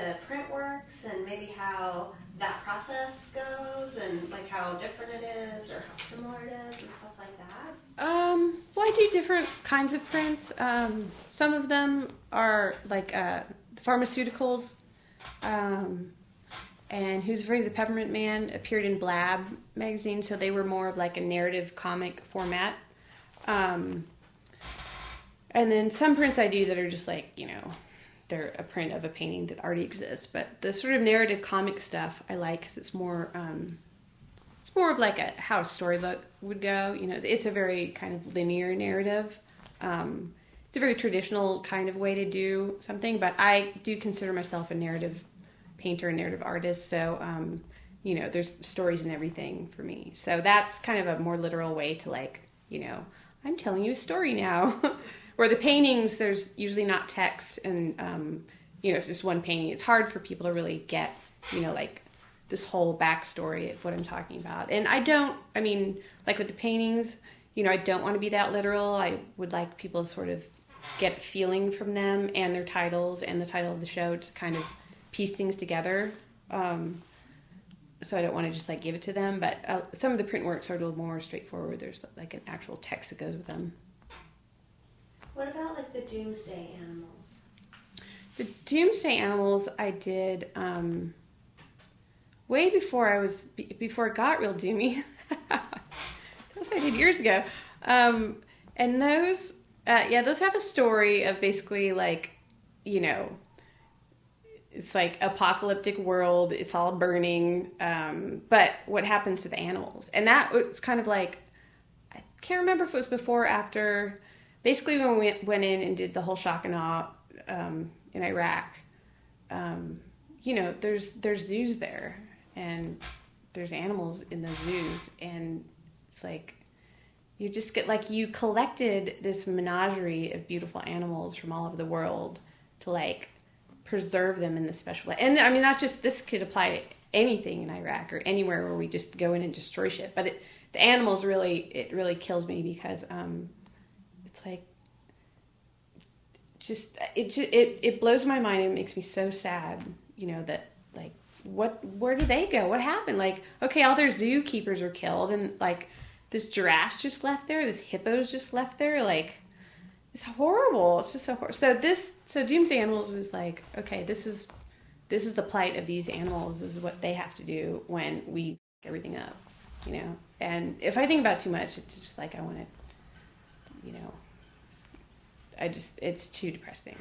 the print works and maybe how that process goes and like how different it is or how similar it is and stuff like that? Well, I do different kinds of prints. Some of them are like pharmaceuticals. And Who's Afraid of the Peppermint Man appeared in Blab magazine, so they were more of like a narrative comic format. And then some prints I do that are just like, you know, they're a print of a painting that already exists. But the sort of narrative comic stuff I like because it's more of like how a storybook would go. You know, it's a very kind of linear narrative. It's a very traditional kind of way to do something, but I do consider myself a narrative painter and narrative artist, so you know, there's stories in everything for me. So that's kind of a more literal way to, like, you know, I'm telling you a story now. Or the paintings, there's usually not text, and you know, it's just one painting. It's hard for people to really get, you know, like this whole backstory of what I'm talking about. And I mean, like with the paintings, you know, I don't want to be that literal. I would like people to sort of get a feeling from them and their titles and the title of the show to kind of piece things together, so I don't want to just like give it to them. But some of the print works are a little more straightforward. There's like an actual text that goes with them. What about like the Doomsday Animals? The Doomsday Animals I did way before before it got real doomy. Those I did years ago, and those have a story of basically, like, you know, it's like apocalyptic world. It's all burning. But what happens to the animals? And that was kind of like, I can't remember if it was before or after. Basically, when we went in and did the whole shock and awe in Iraq, you know, there's zoos there. And there's animals in the zoos. And it's like, you just get like, you collected this menagerie of beautiful animals from all over the world to like preserve them in this special way. And I mean, not just this could apply to anything in Iraq or anywhere where we just go in and destroy shit, but the animals really kills me because it's like it blows my mind and makes me so sad, you know, that like where do they go? What happened? Like, okay, all their zookeepers are killed and like this giraffe's just left there, this hippo's just left there, like it's horrible. It's just so horrible. So Doomsday Animals was like, okay, this is the plight of these animals. This is what they have to do when we fuck everything up, you know? And if I think about it too much, it's just like, I want to, you know, it's too depressing.